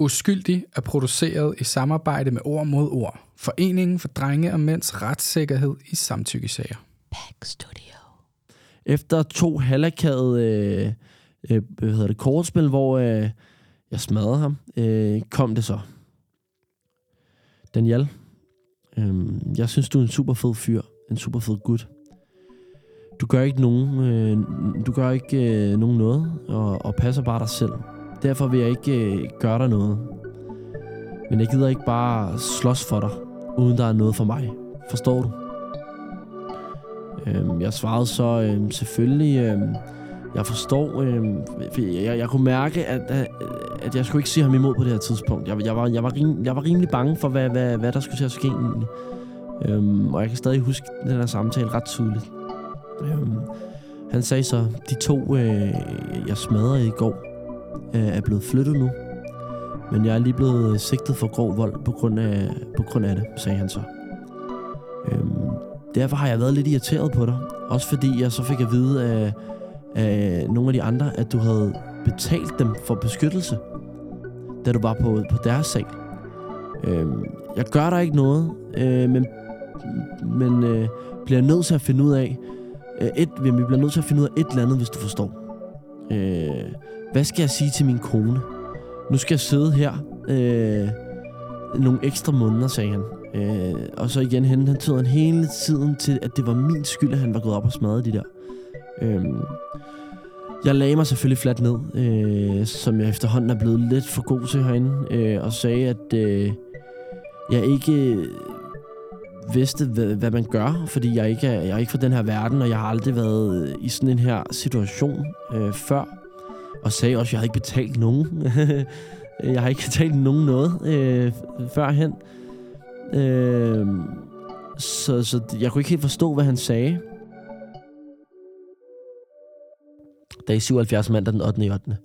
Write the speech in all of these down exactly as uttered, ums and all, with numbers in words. Uskyldig er produceret i samarbejde med Ord mod Ord, Foreningen for Drenge og Mænds Retssikkerhed i Samtykkesager. Back Studio. Efter to halakade øh, øh, hvad hedder det, kortspil, hvor øh, jeg smadrede ham, øh, kom det så. Daniel, øh, jeg synes, du er en super fed fyr. En super fed gut. Du gør ikke nogen, øh, du gør ikke øh, nogen noget, og, og passer bare dig selv. Derfor vil jeg ikke øh, gøre dig noget. Men jeg gider ikke bare slås for dig, uden der er noget for mig. Forstår du? Øh, jeg svarede så øh, selvfølgelig, øh, jeg forstår. Øh, jeg, jeg, jeg kunne mærke, at, at jeg skulle ikke sige ham imod på det her tidspunkt. Jeg, jeg, var, jeg, var, rim, jeg var rimelig bange for, hvad, hvad, hvad der skulle til at ske egentlig. Øhm, og jeg kan stadig huske den her samtale ret tydeligt. Øhm, han sagde så, de to, øh, jeg smadrede i går, øh, er blevet flyttet nu. Men jeg er lige blevet sigtet for grov vold på grund af, på grund af det, sagde han så. Øhm, derfor har jeg været lidt irriteret på dig. Også fordi jeg så fik at vide af, af nogle af de andre, at du havde betalt dem for beskyttelse, da du var på, på deres sag. Øhm, jeg gør der ikke noget, øh, men men øh, bliver nødt til at finde ud af øh, et, vi bliver nødt til at finde ud af et eller andet, hvis du forstår. Øh, hvad skal jeg sige til min kone? Nu skal jeg sidde her øh, nogle ekstra måneder, sagde han. Øh, og så igen hentede han tøderen hele tiden til, at det var min skyld, at han var gået op og smadret de der. Øh, jeg lagde mig selvfølgelig fladt ned, øh, som jeg efterhånden er blevet lidt for god til herinde, øh, og sagde, at øh, jeg ikke... Øh, vidste, hvad, hvad man gør, fordi jeg ikke er, jeg er ikke fra den her verden, og jeg har aldrig været i sådan en her situation øh, før, og sagde også, at jeg har ikke betalt nogen. Jeg har ikke betalt nogen noget øh, førhen. Øh, så, så jeg kunne ikke helt forstå, hvad han sagde. Dag syvoghalvfjerds, mandag den ottende ottende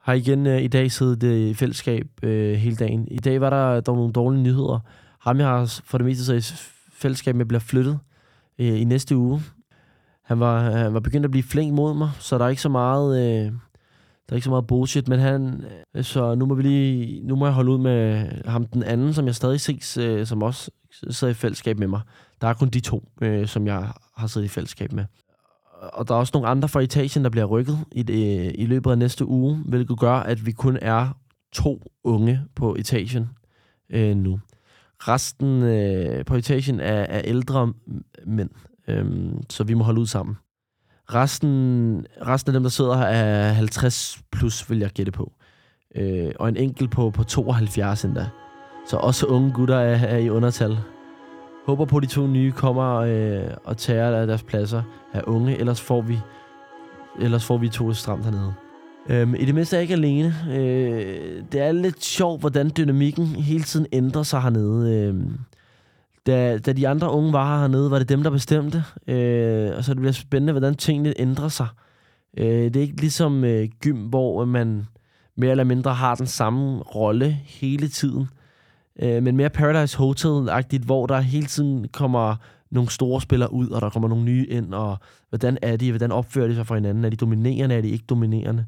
Har igen øh, i dag siddet det i fællesskab øh, hele dagen. I dag var der dog nogle dårlige nyheder. Ham, jeg har for det meste så i fællesskab med, bliver flyttet øh, i næste uge. Han var, han var begyndt at blive flink mod mig, så der er ikke så meget, øh, der er ikke så meget bullshit. Men han, øh, så nu må, vi lige, nu må jeg holde ud med ham den anden, som jeg stadig ses, øh, som også sidder i fællesskab med mig. Der er kun de to, øh, som jeg har siddet i fællesskab med. Og der er også nogle andre fra etagen, der bliver rykket i, det, i løbet af næste uge, hvilket gør, at vi kun er to unge på etagen øh, nu. Resten øh, på etagen er, er ældre mænd, øhm, så vi må holde ud sammen. Resten, resten af dem, der sidder her, er halvtreds plus, vil jeg gætte på. Øh, og en enkelt på, på tooghalvfjerds endda. Så også unge gutter er, er i undertal. Håber på, de to nye kommer øh, og tager deres pladser af unge, ellers får vi, ellers får vi to stramt hernede. Øhm, I det mindste er jeg ikke alene. Øh, det er lidt sjovt, hvordan dynamikken hele tiden ændrer sig hernede. Øh, da, da de andre unge var hernede, var det dem, der bestemte. Øh, og så det bliver spændende, hvordan tingene ændrer sig. Øh, det er ikke ligesom øh, gym, hvor man mere eller mindre har den samme rolle hele tiden. Øh, men mere Paradise Hotel-agtigt, hvor der hele tiden kommer nogle store spillere ud, og der kommer nogle nye ind, og hvordan er de, hvordan opfører de sig for hinanden? Er de dominerende, er de ikke dominerende?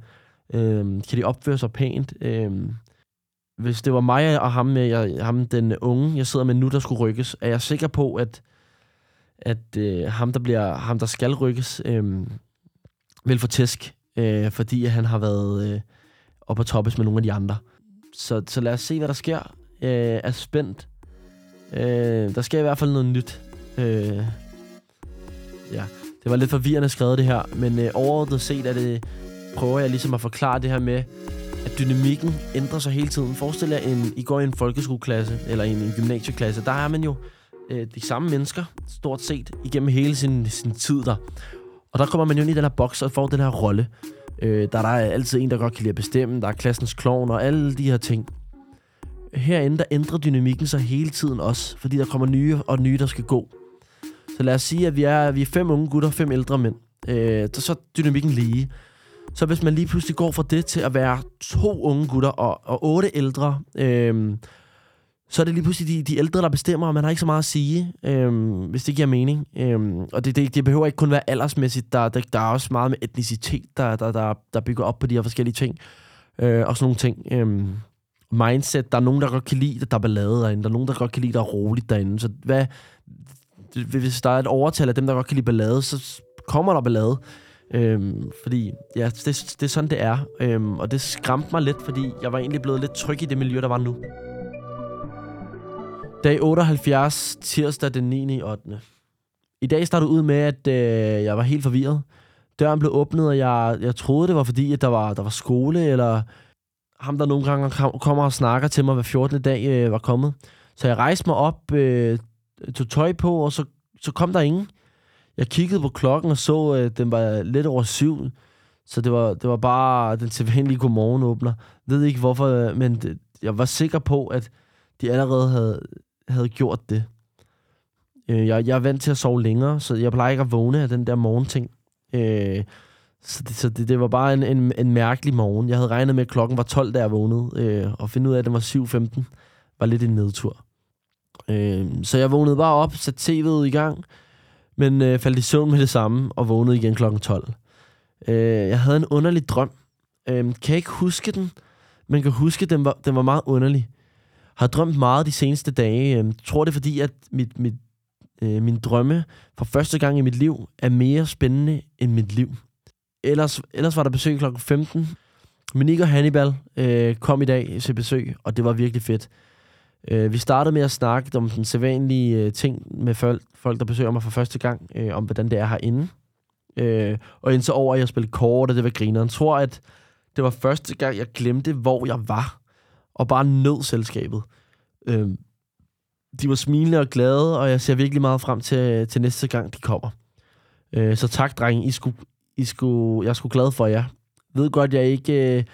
Øhm, kan de opføre sig pænt? Øhm, hvis det var mig og ham, jeg, ham, den unge, jeg sidder med nu, der skulle rykkes, er jeg sikker på, at, at øh, ham, der bliver, ham, der skal rykkes, øh, vil få tæsk, øh, fordi han har været øh, oppe at toppes med nogle af de andre. Så, så lad os se, hvad der sker. Øh, er spændt. Øh, der sker i hvert fald noget nyt. Øh, ja, det var lidt forvirrende skrevet det her, men øh, overordnet set er det, prøver jeg ligesom at forklare det her med, at dynamikken ændrer sig hele tiden. Forestil jer, en, I går i en folkeskoleklasse, eller en, en gymnasieklasse, der er man jo øh, de samme mennesker, stort set, igennem hele sin, sin tid der. Og der kommer man jo ind i den her boks og får den her rolle. Øh, der er der altid en, der godt kan lide at bestemme, der er klassens klovn og alle de her ting. Herinde, der ændrer dynamikken sig hele tiden også, fordi der kommer nye og nye, der skal gå. Så lad os sige, at vi er, vi er fem unge gutter og fem ældre mænd. Øh, så er dynamikken lige. Så hvis man lige pludselig går fra det til at være to unge gutter og, og otte ældre, øh, så er det lige pludselig de, de ældre, der bestemmer, og man har ikke så meget at sige, øh, hvis det giver mening. Øh, og det, det, det behøver ikke kun være aldersmæssigt. Der, der, der er også meget med etnicitet, der, der, der, der bygger op på de her forskellige ting. Øh, og sådan nogle ting. Øh, mindset. Der er nogen, der godt kan lide, at der er ballade derinde. Der er nogen, der godt kan lide, at der er roligt derinde. Så hvad, hvis der er et overtal af dem, der godt kan lide ballade, så kommer der ballade. Øhm, fordi ja, det, det er sådan, det er. Øhm, og det skræmte mig lidt, fordi jeg var egentlig blevet lidt tryg i det miljø, der var nu. Dag otteoghalvfjerds, tirsdag den niende ottende I dag startede ud med, at øh, jeg var helt forvirret. Døren blev åbnet, og jeg, jeg troede, det var fordi, at der var, der var skole, eller ham, der nogle gange kommer og snakker til mig hver fjortende dag, øh, var kommet. Så jeg rejste mig op, øh, tog tøj på, og så, så kom der ingen. Jeg kiggede på klokken og så, at den var lidt over syv, så det var, det var bare den sædvanlige godmorgenåbner. Jeg ved ikke hvorfor, men det, jeg var sikker på, at de allerede havde, havde gjort det. Jeg, jeg er vant til at sove længere, så jeg plejer ikke at vågne af den der morgenting. Øh, så det, så det, det var bare en, en, en mærkelig morgen. Jeg havde regnet med, at klokken var tolv, da jeg vågnede, øh, og finde ud af, at den var syv femten var lidt en nedtur. Øh, så jeg vågnede bare op, satte tv'et i gang, men øh, faldt i søvn med det samme og vågnede igen klokken tolv. Øh, jeg havde en underlig drøm. Øh, kan jeg ikke huske den, men kan huske, at den var, den var meget underlig. Har drømt meget de seneste dage. Jeg øh, tror, det er fordi, at mit... mit Min drømme for første gang i mit liv er mere spændende end mit liv. Ellers, ellers var der besøg klokken femten. Minik og Hannibal øh, kom i dag til besøg, og det var virkelig fedt. Øh, vi startede med at snakke om den sædvanlige øh, ting med folk, folk, der besøger mig for første gang, øh, om hvordan det er herinde. Øh, og indtil over, at jeg spillede kort, og det var grineren. Jeg tror, at det var første gang, jeg glemte, hvor jeg var, og bare nød selskabet. Øh, De var smilende og glade, og jeg ser virkelig meget frem til, til næste gang, de kommer. Øh, så tak, drenge. I skulle, I skulle, jeg er sgu glad for jer. Jeg ved godt, jeg ikke øh,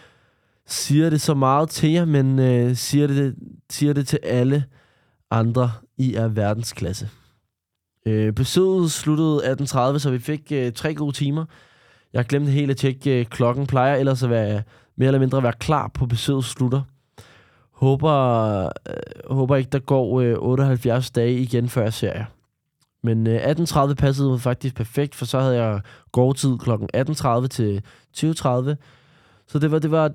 siger det så meget til jer, men øh, siger, det, siger det til alle andre. I er verdensklasse. Øh, besøget sluttede atten tredive, så vi fik øh, tre gode timer. Jeg glemte helt at tjekke øh, klokken. Plejer ellers at være mere eller mindre at være klar på besøget slutter. Håber, øh, håber ikke, der går øh, otteoghalvfjerds dage igen, før jeg ser jer. Men øh, atten tredive passede faktisk perfekt, for så havde jeg gårdtid kl. atten tredive til tyve tredive. Så det var, det var,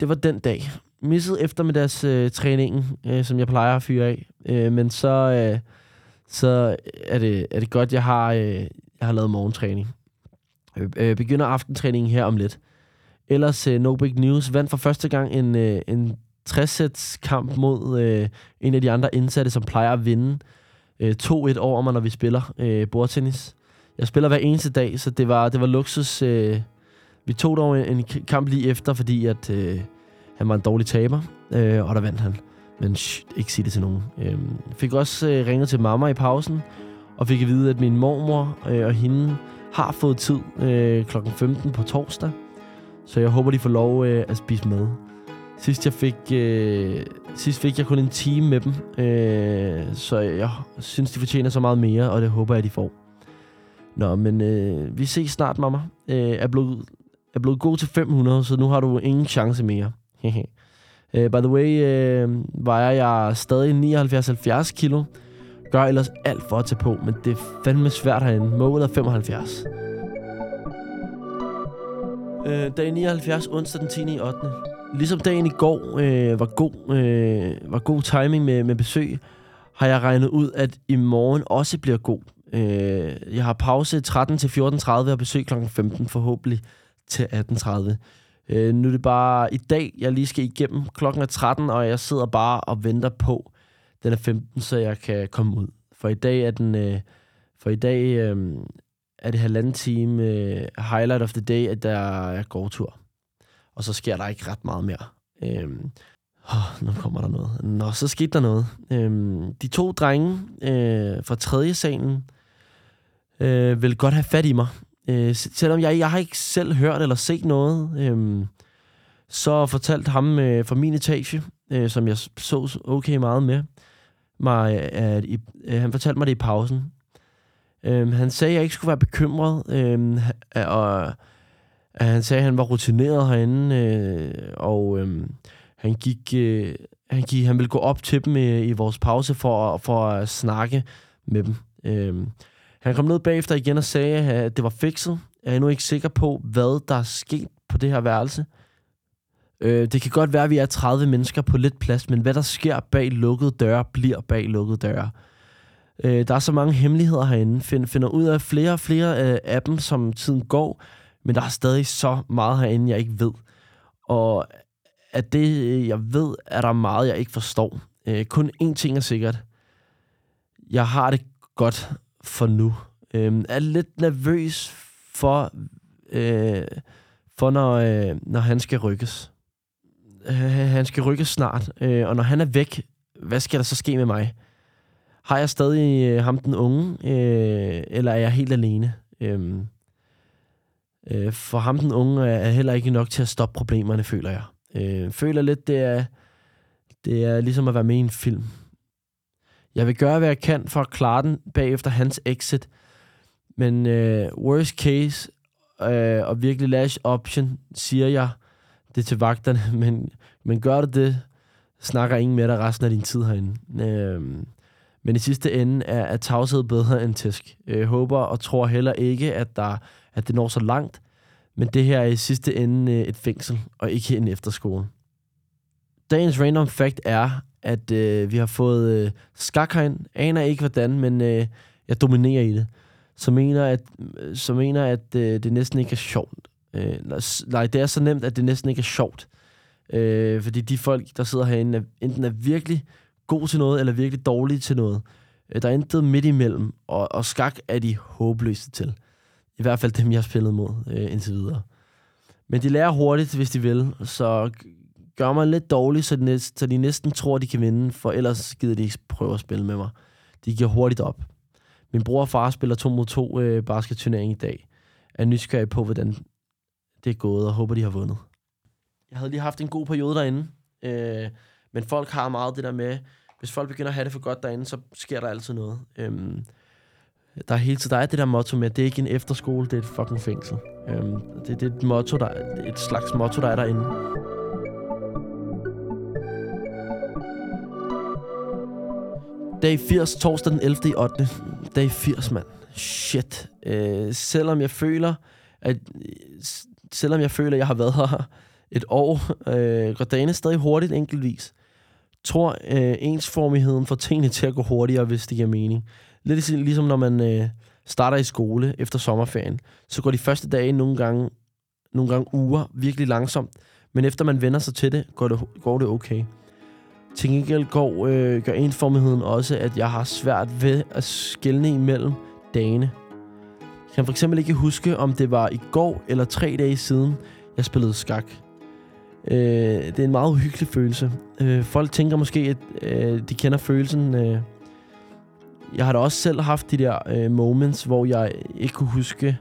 det var den dag. Missede eftermiddags øh, træningen, øh, som jeg plejer at fyre af. Øh, men så, øh, så er, det, er det godt, jeg har, øh, jeg har lavet morgentræning. Øh, øh, begynder aftentræningen her om lidt. Ellers øh, no big news. Vandt for første gang en... Øh, en tres-sæts kamp mod øh, en af de andre indsatte, som plejer at vinde øh, to et over mig, når vi spiller øh, bordtennis. Jeg spiller hver eneste dag, så det var, det var luksus. Øh. Vi tog dog en, en kamp lige efter, fordi at, øh, han var en dårlig taber, øh, og der vandt han. Men shh, ikke sig det til nogen. Øh, fik også øh, ringet til mamma i pausen, og fik at vide, at min mormor øh, og hende har fået tid øh, klokken femten på torsdag. Så jeg håber, de får lov øh, at spise med. Sidst, jeg fik, øh, sidst fik jeg kun en time med dem, øh, så jeg synes, de fortjener så meget mere, og det håber jeg, de får. Nå, men øh, vi ses snart, mamma. Øh, er, blevet, er blevet god til fem hundrede, så nu har du ingen chance mere. øh, by the way, øh, vejer jeg stadig nioghalvfjerds til halvfjerds kilo. Gør ellers alt for at tage på, men det er fandme svært herinde. Målet er femoghalvfjerds. Øh, dag nioghalvfjerds, onsdag den tiende ottende Ligesom dagen i går øh, var, god, øh, var god timing med, med besøg, har jeg regnet ud, at i morgen også bliver god. Øh, jeg har pause tretten til fjorten tredive og besøg klokken femten, forhåbentlig til atten tredive. Øh, nu er det bare i dag, jeg lige skal igennem. Klokken er tretten, og jeg sidder bare og venter på, den er femten, så jeg kan komme ud. For i dag er den... Øh, for i dag øh, er det halvanden time øh, highlight of the day, at der er gårdtur. Og så sker der ikke ret meget mere. Øhm, åh, nu kommer der noget. Nå, så skete der noget. Øhm, de to drenge øh, fra tredje salen øh, vil godt have fat i mig. Øh, selvom jeg, jeg har ikke selv hørt eller set noget, øh, så fortalte ham øh, fra min etage, øh, som jeg så okay meget med, mig, at i, øh, han fortalte mig det i pausen. Øh, han sagde, at jeg ikke skulle være bekymret, øh, og... Han sagde, at han var rutineret herinde, øh, og øh, han, gik, øh, han gik, han ville gå op til dem øh, i vores pause for, for at snakke med dem. Øh, han kom ned bagefter igen og sagde, at det var fikset. Jeg er endnu ikke sikker på, hvad der er sket på det her værelse. Øh, det kan godt være, at vi er tredive mennesker på lidt plads, men hvad der sker bag lukkede døre, bliver bag lukkede døre. Øh, der er så mange hemmeligheder herinde. Find, finder ud af flere og flere øh, af dem, som tiden går, men der er stadig så meget herinde, jeg ikke ved. Og at det, jeg ved, er der meget, jeg ikke forstår. Øh, kun én ting er sikkert. Jeg har det godt for nu. Øh, er lidt nervøs for... Øh, For når, øh, når han skal rykkes. Han skal rykkes snart. Øh, og når han er væk, hvad skal der så ske med mig? Har jeg stadig øh, ham den unge? Øh, eller er jeg helt alene? Øh, øh, for ham den unge er heller ikke nok til at stoppe problemerne, føler jeg. Øh, føler lidt, det er, det er ligesom at være med i en film. Jeg vil gøre, hvad jeg kan for at klare den bagefter hans exit. Men øh, worst case... Øh, og virkelig last option, siger jeg det til vagterne, men, men gør du det, snakker ingen med dig resten af din tid herinde. Øh, men i sidste ende er, er tavshed bedre end tæsk. Øh, håber og tror heller ikke, at, der, at det når så langt, men det her er i sidste ende øh, et fængsel, og ikke en efterskole. Dagens random fact er, at øh, vi har fået øh, skak herinde. Aner ikke hvordan, men øh, jeg dominerer i det. Som mener, at, som mener, at øh, det næsten ikke er sjovt. Øh, nej, det er så nemt, at det næsten ikke er sjovt. Øh, fordi de folk, der sidder herinde, er, enten er virkelig god til noget, eller virkelig dårlige til noget. Øh, der er intet midt imellem, og, og skak er de håbløse til. I hvert fald dem, jeg har spillet mod øh, indtil videre. Men de lærer hurtigt, hvis de vil, så gør mig lidt dårlig, så de, næsten, så de næsten tror, de kan vinde, for ellers gider de ikke prøve at spille med mig. De giver hurtigt op. Min bror og far spiller to mod to øh, basketturnering i dag. Jeg er nysgerrig på, hvordan det er gået, og håber, de har vundet. Jeg havde lige haft en god periode derinde, øh, men folk har meget det der med, hvis folk begynder at have det for godt derinde, så sker der altid noget. Øhm, der er hele tiden der er det der motto med, at det er ikke en efterskole, det er et fucking fængsel. Øhm, det, det er et, motto, der, et slags motto, der er derinde. Dag firs, torsdag den ellevte i ottende Dag firs, mand. Shit. Øh, selvom jeg føler, at selvom jeg føler, at jeg har været her et år, øh, går dagene stadig hurtigt enkeltvis. Tror øh, ensformigheden får tingene til at gå hurtigere, hvis det giver mening. Lidt ligesom når man øh, starter i skole efter sommerferien, så går de første dage nogle gange, nogle gange uger virkelig langsomt, men efter man vender sig til det, går det, går det okay. Til gengæld går, øh, gør ensformigheden også, at jeg har svært ved at skelne imellem dagene. Jeg kan for eksempel ikke huske, om det var i går eller tre dage siden, jeg spillede skak. Øh, det er en meget uhyggelig følelse. Øh, folk tænker måske, at øh, de kender følelsen. Øh. Jeg har da også selv haft de der øh, moments, hvor jeg ikke kunne huske,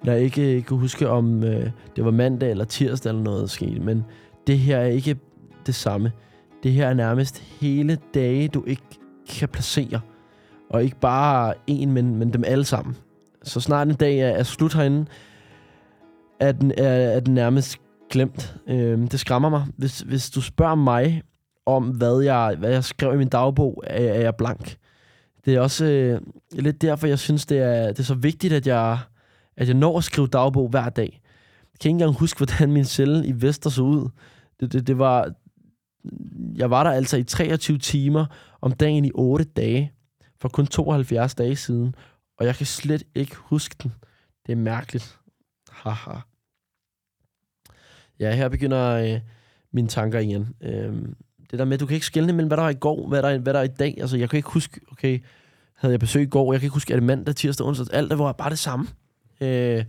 eller ikke kunne huske, om øh, det var mandag eller tirsdag eller noget, der skete. Men det her er ikke det samme. Det her er nærmest hele dage, du ikke kan placere. Og ikke bare en, men, men dem alle sammen. Så snart en dag er, er slut herinde, er den, er, er den nærmest glemt. Øh, det skræmmer mig. Hvis, hvis du spørger mig om, hvad jeg, hvad jeg skrev i min dagbog, er, er jeg blank. Det er også øh, lidt derfor, jeg synes, det er, det er så vigtigt, at jeg, at jeg når at skrive dagbog hver dag. Jeg kan ikke engang huske, hvordan min celle i Vester så ud. Det, det, det var... Jeg var der altså i treogtyve timer om dagen i otte dage, for kun tooghalvfjerds dage siden, og jeg kan slet ikke huske den. Det er mærkeligt. Haha. Ja, her begynder øh, mine tanker igen. Øh, det der med, du kan ikke skelne mellem, hvad der var i går, hvad der er, hvad der er i dag. Altså, jeg kan ikke huske, okay, havde jeg besøg i går, jeg kan ikke huske, er det mandag, tirsdag, onsdag, alt det var bare det samme. Øh,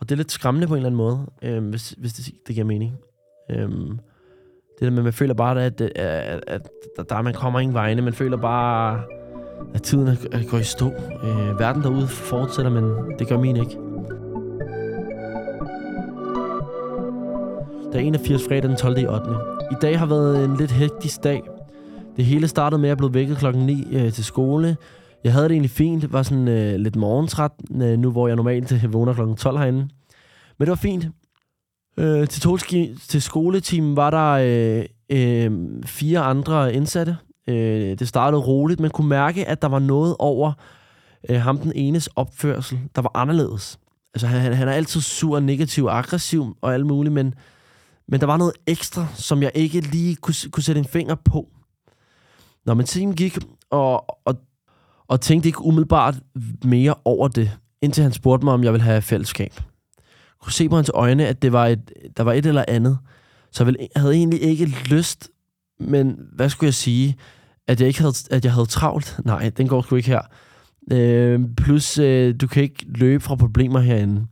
og det er lidt skræmmende på en eller anden måde, øh, hvis, hvis det, det giver mening. Øh, Det der med, man føler bare, at, at, at, at, at der, man kommer ingen vegne. Man føler bare, at tiden er, at går i stå. Øh, verden derude fortsætter, men det gør min ikke. Der er enogfirs fredag den tolvte i ottende I dag har været en lidt hektisk dag. Det hele startede med, at jeg blev vækket klokken ni øh, til skole. Jeg havde det egentlig fint. Var sådan øh, lidt morgentræt, øh, nu hvor jeg normalt vågner klokken tolv herinde. Men det var fint. Øh, til, tolski- til skoletimen var der øh, øh, fire andre indsatte. Øh, det startede roligt, men kunne mærke, at der var noget over øh, ham den enes opførsel, der var anderledes. Altså, han, han er altid sur, negativ og aggressiv og alt muligt, men, Men der var noget ekstra, som jeg ikke lige kunne, kunne sætte en finger på. Når man tiden gik, og, og, og tænkte ikke umiddelbart mere over det, indtil han spurgte mig, om jeg ville have fællesskab. Jeg kunne se på hans øjne, at det var et, der var et eller andet. Så jeg havde egentlig ikke lyst, men hvad skulle jeg sige? At jeg, ikke havde, at jeg havde travlt? Nej, den går sgu ikke her. Øh, plus, øh, du kan ikke løbe fra problemer herinde.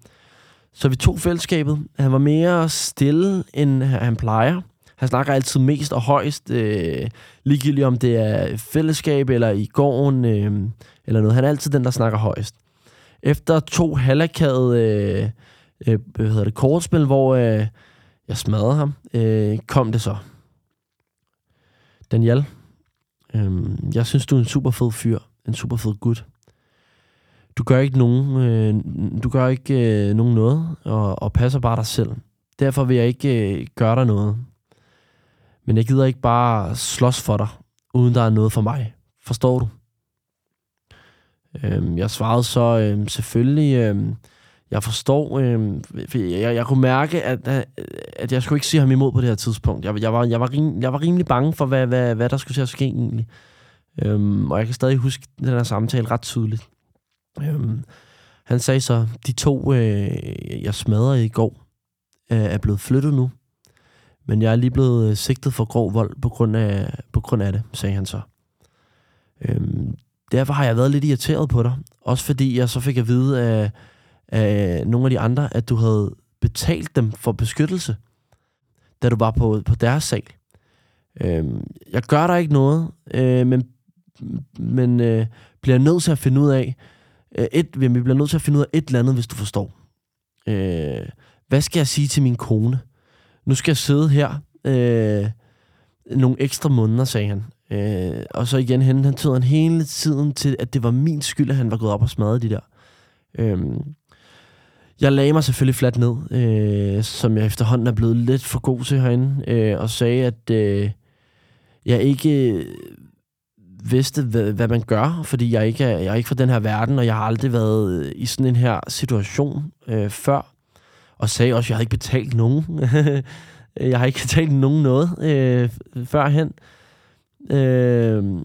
Så vi tog fællesskabet. Han var mere stille, end han plejer. Han snakker altid mest og højst, øh, ligegyldigt om det er fællesskab eller i gården øh, eller noget. Han er altid den, der snakker højst. Efter to halakade øh, øh, hvad hedder det, kortspil, hvor øh, jeg smadrede ham, øh, kom det så. Daniel, øh, jeg synes, du er en super fed fyr. En super fed gut. Du gør ikke nogen, øh, du gør ikke øh, nogen noget, og, og passer bare dig selv. Derfor vil jeg ikke øh, gøre dig noget. Men jeg gider ikke bare slås for dig, uden der er noget for mig. Forstår du? Øh, jeg svarede så øh, selvfølgelig, øh, jeg forstår. Øh, for jeg, jeg kunne mærke, at, at jeg skulle ikke sige ham imod på det her tidspunkt. Jeg, jeg, var, jeg, var, rim, jeg var rimelig bange for, hvad, hvad, hvad der skulle til at ske egentlig. Øh, og jeg kan stadig huske den her samtale ret tydeligt. Øhm, han sagde så, de to, øh, jeg smadrede i går, øh, er blevet flyttet nu, men jeg er lige blevet øh, sigtet for grov vold på grund af, på grund af det, sagde han så. Øhm, derfor har jeg været lidt irriteret på dig, også fordi jeg så fik at vide af, af nogle af de andre, at du havde betalt dem for beskyttelse, da du var på, på deres sag. Øhm, jeg gør der ikke noget, øh, men, men øh, bliver nødt til at finde ud af, Et, vi bliver nødt til at finde ud af et eller andet, hvis du forstår. Øh, hvad skal jeg sige til min kone? Nu skal jeg sidde her øh, nogle ekstra måneder, sagde han. Øh, og så igen, han, han tød han hele tiden til, at det var min skyld, at han var gået op og smadret de der. Øh, jeg lagde mig selvfølgelig fladt ned, øh, som jeg efterhånden er blevet lidt for god til herinde, øh, og sagde, at øh, jeg ikke... vidste, hvad, hvad man gør, fordi jeg ikke er, jeg er ikke fra den her verden, og jeg har aldrig været i sådan en her situation øh, før, og sagde også, at jeg havde ikke betalt nogen. Jeg har ikke betalt nogen noget øh, førhen. Øh,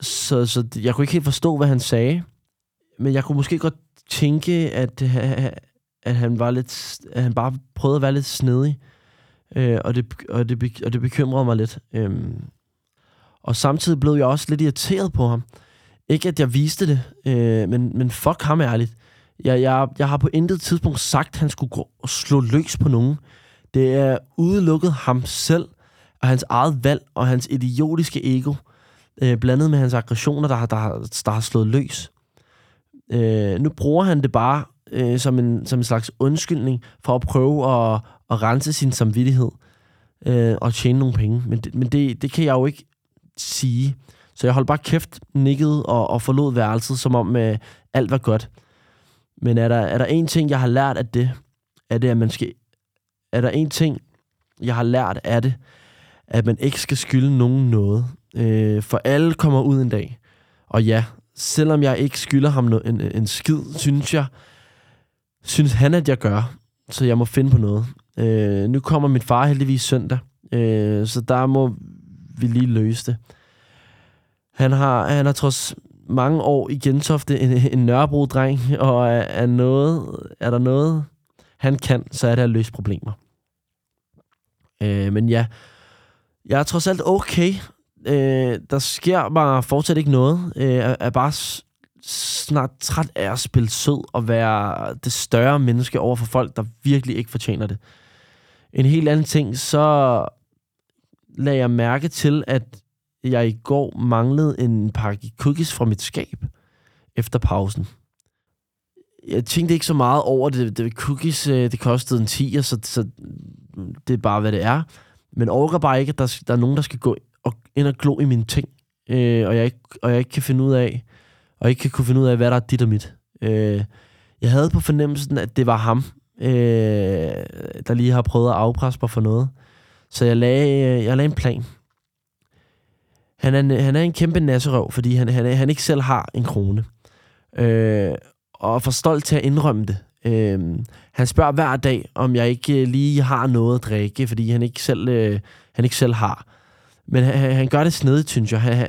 så, så jeg kunne ikke helt forstå, hvad han sagde, men jeg kunne måske godt tænke, at, at, han, var lidt, at han bare prøvede at være lidt snedig, øh, og, det, og, det, og det bekymrede mig lidt. Øh, Og samtidig blev jeg også lidt irriteret på ham. Ikke at jeg viste det, øh, men, men fuck ham ærligt. Jeg, jeg, jeg har på intet tidspunkt sagt, at han skulle gå og slå løs på nogen. Det er udelukket ham selv, og hans eget valg, og hans idiotiske ego, øh, blandet med hans aggressioner, der, der, der har slået løs. Øh, nu bruger han det bare øh, som, en, som en slags undskyldning, for at prøve at, at rense sin samvittighed, øh, og tjene nogle penge. Men, det, men det, det kan jeg jo ikke sige. Så jeg holdt bare kæft, nikkede og, og forlod værelset, som om øh, alt var godt. Men er der, er der en ting, jeg har lært af det, er det, at man skal... Er der en ting, jeg har lært af det, at man ikke skal skylde nogen noget. Øh, for alle kommer ud en dag. Og ja, selvom jeg ikke skylder ham no- en, en skid, synes jeg, synes han, at jeg gør. Så jeg må finde på noget. Øh, nu kommer min far heldigvis søndag. Øh, så der må... vi lige løste. Han har, han har trods mange år i Gentofte en, en Nørrebro-dreng, og er, er, noget, er der noget, han kan, så er det at løse problemer. Øh, men ja, jeg er trods alt okay. Øh, der sker bare fortsat ikke noget. Øh, jeg er bare snart træt af at spille sød og være det større menneske over for folk, der virkelig ikke fortjener det. En helt anden ting, så... lagde jeg mærke til, at jeg i går manglede en pakke cookies fra mit skab efter pausen. Jeg tænkte ikke så meget over det. det cookies, det kostede en tier, så, så det er bare, hvad det er. Men overgår bare ikke, at der, der er nogen, der skal gå ind og glo i mine ting, øh, og, jeg ikke, og jeg ikke kan finde ud af, og ikke kan kunne finde ud af, hvad der er dit og mit. Øh, jeg havde på fornemmelsen, at det var ham, øh, der lige har prøvet at afpresse mig for noget. Så jeg lagde, jeg lagde en plan. Han er en, han er en kæmpe nasserøv, fordi han, han, han ikke selv har en krone. Øh, og er for stolt til at indrømme det. Øhm, han spørger hver dag, om jeg ikke lige har noget at drikke, fordi han ikke selv, øh, han ikke selv har. Men han, han gør det snedigt, synes jeg. Han,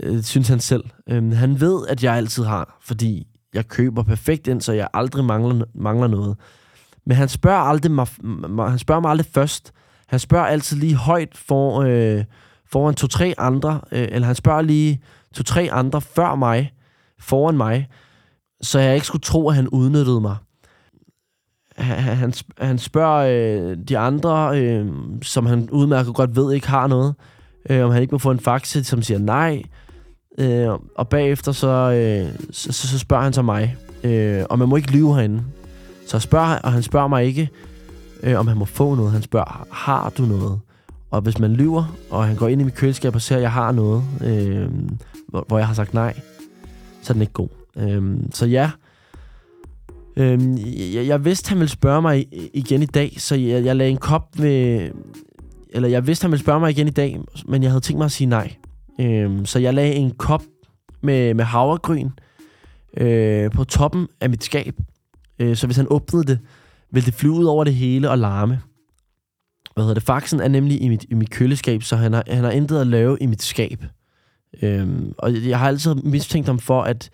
øh, synes han selv. Øhm, han ved, at jeg altid har, fordi jeg køber perfekt ind, så jeg aldrig mangler, mangler noget. Men han spørger, aldrig mig, han spørger mig aldrig først. Han spørger altid lige højt for, øh, foran to-tre andre, øh, eller han spørger lige to-tre andre før mig, foran mig, så jeg ikke skulle tro, at han udnyttede mig. Han, han spørger øh, de andre, øh, som han udmærket godt ved ikke har noget, øh, om han ikke må få en faxe, som siger nej. Øh, og bagefter så, øh, så, så spørger han så mig, øh, og man må ikke lyve herinde. Så spørger, og han spørger mig ikke, øh, om han må få noget. Han spørger, har du noget? Og hvis man lyver, og han går ind i mit køleskab og ser, at jeg har noget, øh, hvor, hvor jeg har sagt nej, så er den ikke god. Øhm, så ja, øhm, jeg, jeg vidste, han ville spørge mig igen i dag, så jeg, jeg lagde en kop ved, eller jeg vidste, han ville spørge mig igen i dag, men jeg havde tænkt mig at sige nej. Øhm, så jeg lagde en kop med, med havregryn øh, på toppen af mit skab, øh, så hvis han åbnede det, ville det flyve ud over det hele og larme. Hvad hedder det? Faxen er nemlig i mit, i mit køleskab, så han har, han har intet at lave i mit skab. Øhm, og jeg har altid mistænkt ham for, at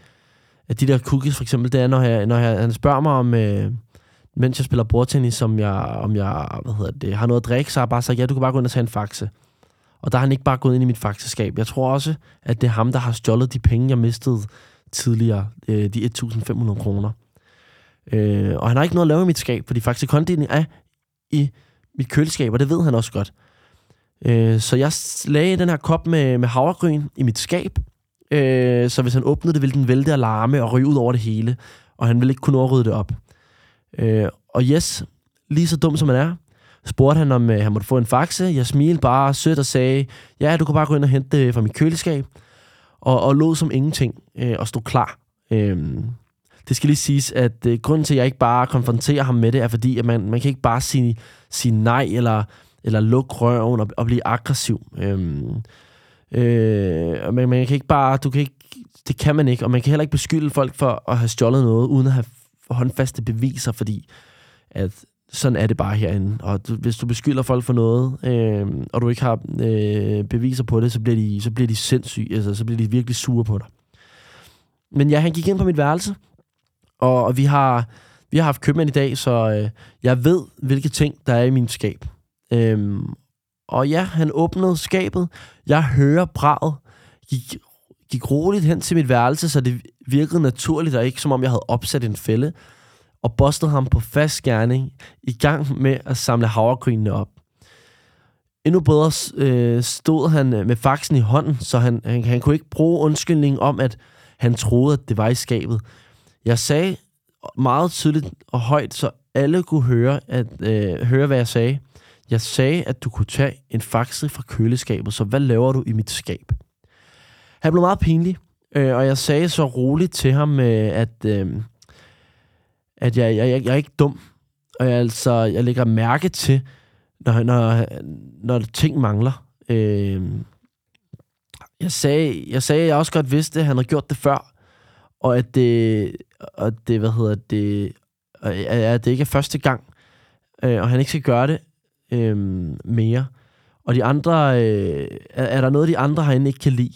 at de der cookies for eksempel, det er, når, jeg, når jeg, han spørger mig om, øh, mens jeg spiller bordtennis, som jeg, om jeg hvad hedder det, har noget at drikke, så har jeg bare sagt, ja, du kan bare gå ind og tage en faxe. Og der har han ikke bare gået ind i mit faxeskab. Jeg tror også, at det er ham, der har stjålet de penge, jeg mistede tidligere, øh, de femten hundrede kroner. Øh, og han har ikke noget at lave i mit skab, fordi faxekondien er i mit køleskab, og det ved han også godt. Øh, så jeg lagde den her kop med, med havregryn i mit skab, Øh, så hvis han åbnede det, ville den vælte og larme og ryge ud over det hele, og han ville ikke kunne overrydde det op. Øh, og yes, lige så dum som han er, spurgte han, om øh, han måtte få en faxe. Jeg smilede bare sødt og sagde, ja, du kan bare gå ind og hente det fra mit køleskab, og, og lå som ingenting øh, og stod klar. Øh, det skal lige siges, at øh, grunden til, at jeg ikke bare konfronterer ham med det, er fordi, at man, man kan ikke bare sige, sige nej, eller, eller lukke røven og, og blive aggressiv. Øh, Øh, men man kan ikke bare, du kan ikke, det kan man ikke, og man kan heller ikke beskylde folk for at have stjålet noget, uden at have håndfaste beviser, fordi at sådan er det bare herinde. Og du, hvis du beskylder folk for noget, øh, og du ikke har øh, beviser på det, så bliver de, så bliver de sindssyge, altså, så bliver de virkelig sure på dig. Men ja, han gik ind på mit værelse, og, og vi har vi har haft købmænd i dag, så øh, jeg ved, hvilke ting der er i min skab. Øh, Og ja, han åbnede skabet. Jeg hører braget. Gik, gik roligt hen til mit værelse, så det virkede naturligt, og ikke som om jeg havde opsat en fælde. Og bostede ham på fast gerning, i gang med at samle havregrynene op. Endnu bedre øh, stod han med faxen i hånden, så han, han, han kunne ikke bruge undskyldningen om, at han troede, at det var i skabet. Jeg sagde meget tydeligt og højt, så alle kunne høre, at, øh, høre hvad jeg sagde. Jeg sagde, at du kunne tage en faxe fra køleskabet, så hvad laver du i mit skab? Han blev meget pinlig, øh, og jeg sagde så roligt til ham, øh, at, øh, at jeg, jeg, jeg er ikke dum. Og jeg, altså, jeg lægger mærke til, når, når, når ting mangler. Øh, jeg, sagde, jeg sagde, at jeg også godt vidste, at han havde gjort det før, og at det, og det, hvad hedder det, at det ikke er første gang, øh, og han ikke skal gøre det. Øhm, mere. Og de andre øh, er, er der noget de andre herinde ikke kan lide,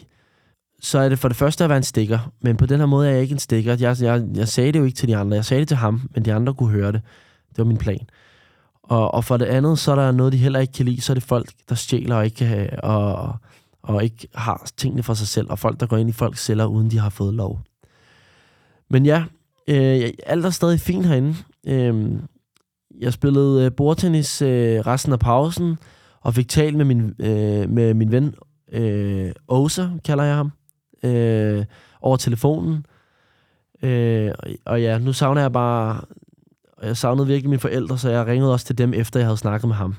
så er det for det første at være en stikker. Men på den her måde er jeg ikke en stikker. jeg, jeg, jeg sagde det jo ikke til de andre. Jeg sagde det til ham, men de andre kunne høre det. Det var min plan. Og, og for det andet, så er der noget de heller ikke kan lide. Så er det folk der stjæler og ikke, øh, og, og ikke har tingene for sig selv. Og folk der går ind i folks celler uden de har fået lov. Men ja, øh, alt er stadig fint herinde. øh, Jeg spillede øh, bordtennis øh, resten af pausen, og fik talt med min, øh, med min ven, øh, Osa, kalder jeg ham, øh, over telefonen. Øh, og, og ja, nu savner jeg bare... Jeg savnede virkelig mine forældre, så jeg ringede også til dem, efter jeg havde snakket med ham.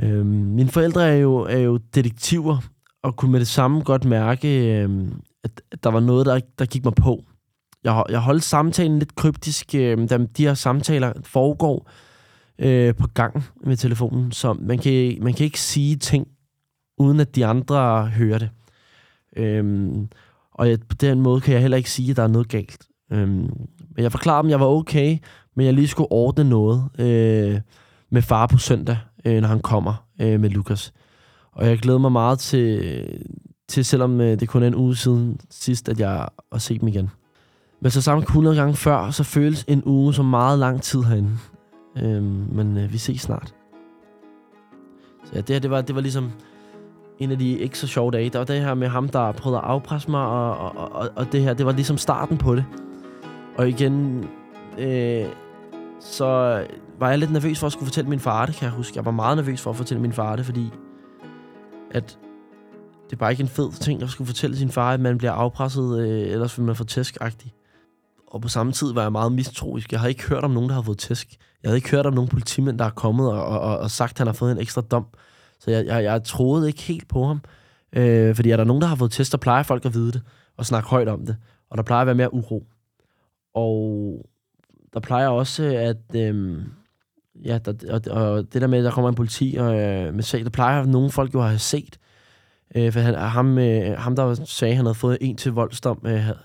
Øh, mine forældre er jo, er jo detektiver, og kunne med det samme godt mærke, øh, at, at der var noget, der, der gik mig på. Jeg holdt samtalen lidt kryptisk, øh, da de her samtaler foregår øh, på gangen med telefonen, så man kan, man kan ikke sige ting, uden at de andre hører det. Øh, og jeg, på den måde kan jeg heller ikke sige, at der er noget galt. Øhm, jeg forklarede dem, jeg var okay, men jeg lige skulle ordne noget øh, med far på søndag, øh, når han kommer øh, med Lukas. Og jeg glæder mig meget til, til selvom øh, det kun er en uge siden sidst, at jeg har set dem igen. Men så sammen hundrede gange før, så føles en uge som meget lang tid herinde. Øhm, men øh, vi ses snart. Så ja, det her, det var, det var ligesom en af de ikke så sjove dage. Der var det her med ham, der prøvede at afpresse mig, og, og, og, og det her, det var ligesom starten på det. Og igen, øh, så var jeg lidt nervøs for at skulle fortælle min far det, kan jeg huske. Jeg var meget nervøs for at fortælle min far det, fordi at det er bare ikke en fed ting at skulle fortælle sin far, at man bliver afpresset, øh, ellers vil man få tæsk-agtig. Og på samme tid var jeg meget mistroisk. Jeg havde ikke hørt om nogen, der har fået tæsk. Jeg havde ikke hørt om nogen politimænd, der er kommet og, og, og sagt, at han har fået en ekstra dom. Så jeg, jeg, jeg troede ikke helt på ham. Øh, fordi er der nogen, der har fået tæsk, der plejer folk at vide det og snakke højt om det. Og der plejer at være mere uro. Og der plejer også, at... Øh, ja, der, og, og det der med, at der kommer en politi og, øh, med sag, der plejer nogle folk jo at have set. Øh, for han, ham, øh, ham, der sagde, at han havde fået en til voldsdom, øh, havde,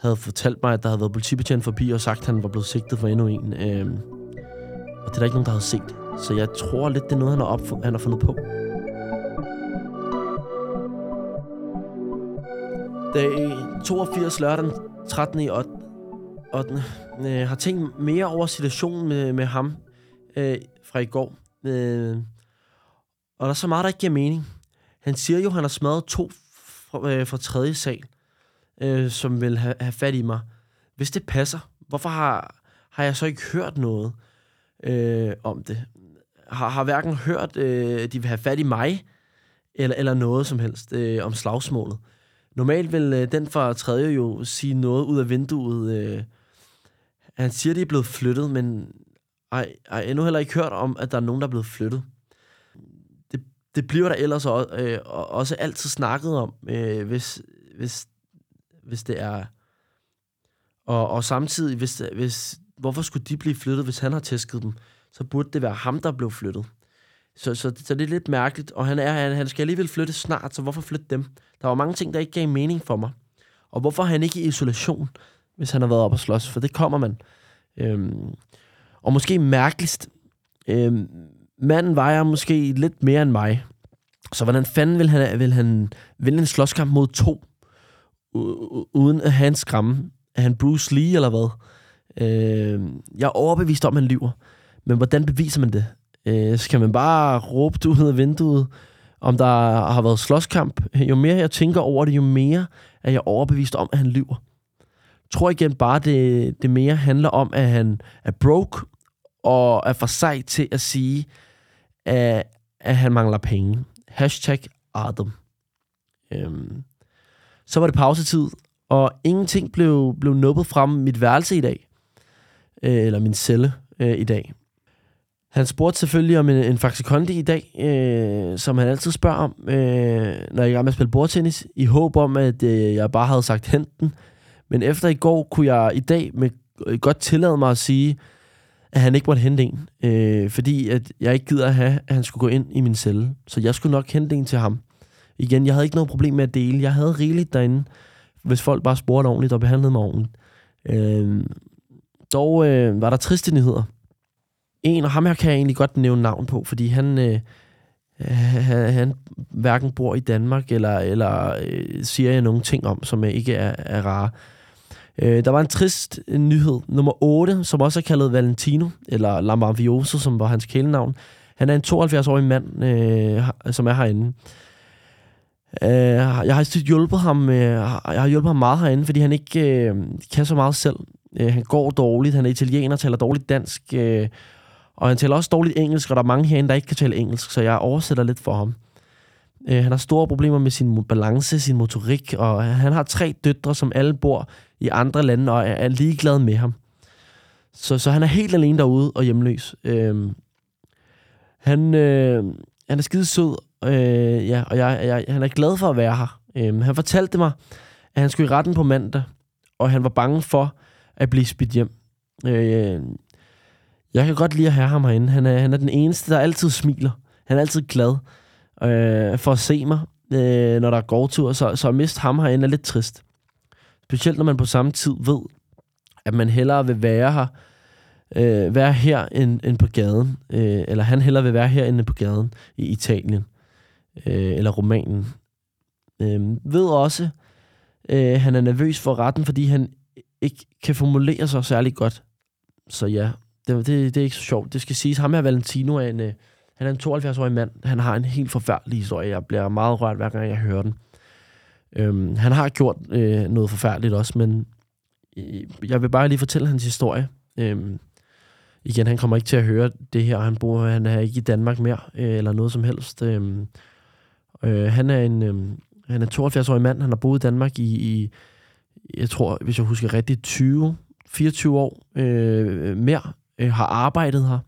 havde fortalt mig, at der havde været politibetjent forbi og sagt, at han var blevet sigtet for endnu en. Øh, og det er der ikke nogen, der havde set. Så jeg tror lidt, det er noget, han har, opf- han har fundet på. Dag toogfirs, lørdag den trettende ottende Øh, har tænkt mere over situationen med, med ham øh, fra i går. Øh, og der er så meget, der ikke giver mening. Han siger jo, at han har smadret to fra, øh, fra tredje sal, øh, som vil ha- have fat i mig. Hvis det passer, hvorfor har, har jeg så ikke hørt noget øh, om det? Har, har hverken hørt, øh, de vil have fat i mig, eller, eller noget som helst øh, om slagsmålet. Normalt vil øh, den fra tredje jo sige noget ud af vinduet. Øh. Han siger, de er blevet flyttet, men ej, ej, endnu heller ikke hørt om, at der er nogen, der er blevet flyttet. Det bliver der ellers også, øh, også altid snakket om, øh, hvis, hvis, hvis det er... Og, og samtidig, hvis, hvis, hvorfor skulle de blive flyttet, hvis han har tæsket dem? Så burde det være ham, der blev flyttet. Så, så, så det er lidt mærkeligt, og han, er, han, han skal alligevel flytte snart, så hvorfor flytte dem? Der var mange ting, der ikke gav mening for mig. Og hvorfor er han ikke i isolation, hvis han har været op og slås? For det kommer man. Øhm, og måske mærkeligst... Øhm, Manden vejer måske lidt mere end mig. Så hvordan fanden vil han, vil han vinde en slåskamp mod to, u- uden at have en skræmme? Er han Bruce Lee eller hvad? Øh, jeg er overbevist om, at han lyver. Men hvordan beviser man det? Øh, skal man bare råbe ud af vinduet, om der har været slåskamp? Jo mere jeg tænker over det, jo mere er jeg overbevist om, at han lyver. Jeg tror igen bare, det, det mere handler om, at han er broke, og er for sej til at sige... At, at han mangler penge. Hashtag Adam. Øhm. Så var det pausetid, og ingenting blev, blev nubbet frem mit værelse i dag. Øh, eller min celle øh, i dag. Han spurgte selvfølgelig om en, en Faxe Kondi i dag, øh, som han altid spørger om, øh, når jeg er med at spille bordtennis, i håb om, at øh, jeg bare havde sagt henten. Men efter i går, kunne jeg i dag med, øh, godt tillade mig at sige... at han ikke måtte hente en, øh, fordi at jeg ikke gider at have, at han skulle gå ind i min celle. Så jeg skulle nok hente en til ham. Igen, jeg havde ikke noget problem med at dele. Jeg havde rigeligt derinde, hvis folk bare spurgte ordentligt og behandlede mig ordentligt. Øh, dog øh, var der triste nyheder. En, og ham her kan jeg egentlig godt nævne navn på, fordi han, øh, han, han hverken bor i Danmark, eller, eller øh, siger jeg nogle ting om, som ikke er, er rare. Der var en trist nyhed. Nummer otte, som også er kaldet Valentino, eller Lamarvioso, som var hans kælenavn. Han er en tooghalvfjerds-årig mand, øh, som er herinde. Øh, jeg har hjulpet ham, øh, jeg har hjulpet ham meget herinde, fordi han ikke øh, kan så meget selv. Øh, han går dårligt, han er italiener, taler dårligt dansk, øh, og han taler også dårligt engelsk, og der er mange herinde, der ikke kan tale engelsk, så jeg oversætter lidt for ham. Øh, han har store problemer med sin balance, sin motorik, og han har tre døtre, som alle bor i andre lande, og er ligeglad med ham. Så, så han er helt alene derude og hjemløs. Øh, han, øh, han er skide sød, øh, ja, og jeg, jeg, han er glad for at være her. Øh, han fortalte mig, at han skulle i retten på mandag, og han var bange for at blive spidt hjem. Øh, jeg kan godt lide at have ham herinde. Han er, han er den eneste, der altid smiler. Han er altid glad øh, for at se mig, øh, når der er gårdtur, så, så at miste ham herinde er lidt trist. Specielt når man på samme tid ved, at man hellere vil være her, øh, være her end, end på gaden, øh, eller han hellere vil være her end på gaden i Italien, øh, eller Rumænien. Øh, ved også, øh, han er nervøs for retten, fordi han ikke kan formulere sig særlig godt. Så ja, det, det, det er ikke så sjovt. Det skal siges, ham her Valentino er en... Øh, Han er en tooghalvfjerds-årig mand. Han har en helt forfærdelig historie. Jeg bliver meget rørt, hver gang jeg hører den. Øhm, han har gjort øh, noget forfærdeligt også, men øh, jeg vil bare lige fortælle hans historie. Øhm, igen, han kommer ikke til at høre det her. Han bor, han er ikke i Danmark mere, øh, eller noget som helst. Øhm, øh, han er en øh, han er tooghalvfjerds-årig mand. Han har boet i Danmark i, i jeg tror, hvis jeg husker rigtigt, tyve, fireogtyve år øh, mere. Øh, har arbejdet her.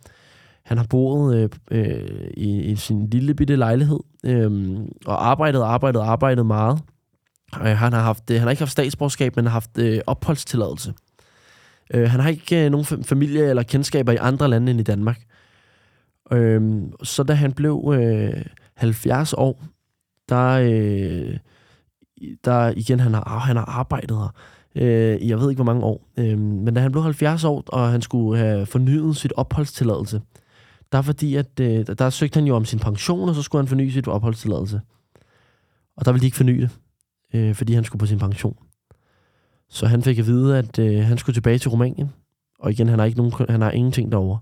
Han har boet øh, øh, i, i sin lille bitte lejlighed, øh, og arbejdet, arbejdet, arbejdet meget. Øh, han, har haft, øh, han har ikke haft statsborgerskab, men har haft øh, opholdstilladelse. Øh, han har ikke øh, nogen familie eller kendskaber i andre lande end i Danmark. Øh, så da han blev øh, halvfjerds år, der, øh, der igen, han har, han har arbejdet her. Øh, jeg ved ikke, hvor mange år. Øh, men da han blev halvfjerds år, og han skulle have fornyet sit opholdstilladelse, Der er fordi, at øh, der søgte han jo om sin pension, og så skulle han forny sit opholdstilladelse. Og der ville de ikke forny det, øh, fordi han skulle på sin pension. Så han fik at vide, at øh, han skulle tilbage til Rumænien. Og igen, han har, ikke nogen, han har ingenting derovre.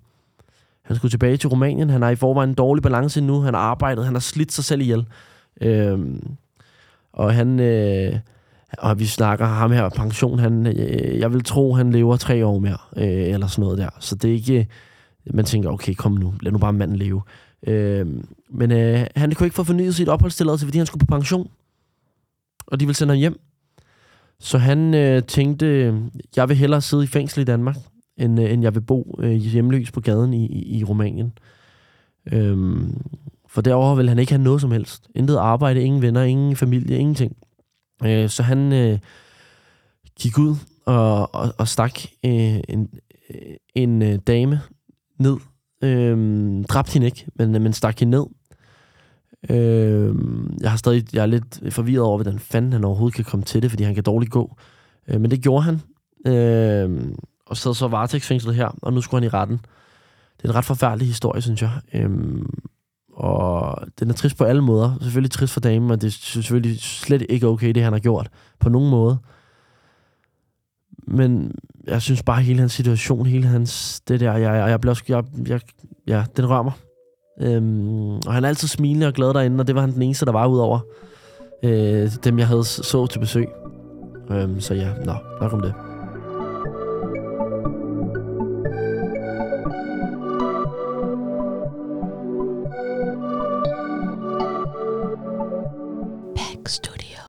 Han skulle tilbage til Rumænien. Han har i forvejen en dårlig balance nu. Han har arbejdet, han har slidt sig selv ihjel. Øh, og han... Øh, og vi snakker ham her, pension, han... Øh, jeg vil tro, han lever tre år mere, øh, eller sådan noget der. Så det er ikke... Øh, Man tænker, okay, kom nu, lad nu bare manden leve. Øh, men øh, han kunne ikke få fornyet sit opholdstilladelse, fordi han skulle på pension. Og de ville sende ham hjem. Så han øh, tænkte, jeg vil hellere sidde i fængsel i Danmark, end, øh, end jeg vil bo øh, hjemløs på gaden i, i, i Rumænien. Øh, for derover ville han ikke have noget som helst. Intet arbejde, ingen venner, ingen familie, ingenting. Øh, så han øh, gik ud og, og, og stak øh, en, øh, en øh, dame ned, øhm, dræbte hende ikke, men, men stak hende ned. Øhm, jeg har stadig, jeg er lidt forvirret over, hvordan fanden han overhovedet kan komme til det, fordi han kan dårligt gå. Øhm, men det gjorde han, øhm, og sad så varetægtsfængslet her, og nu skulle han i retten. Det er en ret forfærdelig historie, synes jeg. Øhm, og den er trist på alle måder. Selvfølgelig trist for damen, og det er selvfølgelig slet ikke okay, det han har gjort, på nogen måde. Men jeg synes bare, hele hans situation, hele hans... Det der, jeg, jeg, jeg bliver også... Jeg, jeg, ja, den rører mig. Øhm, og han er altid smilende og glad derinde, og det var han den eneste, der var udover øh, dem, jeg havde så til besøg. Øhm, så ja, nå, nok om det. Back Studio.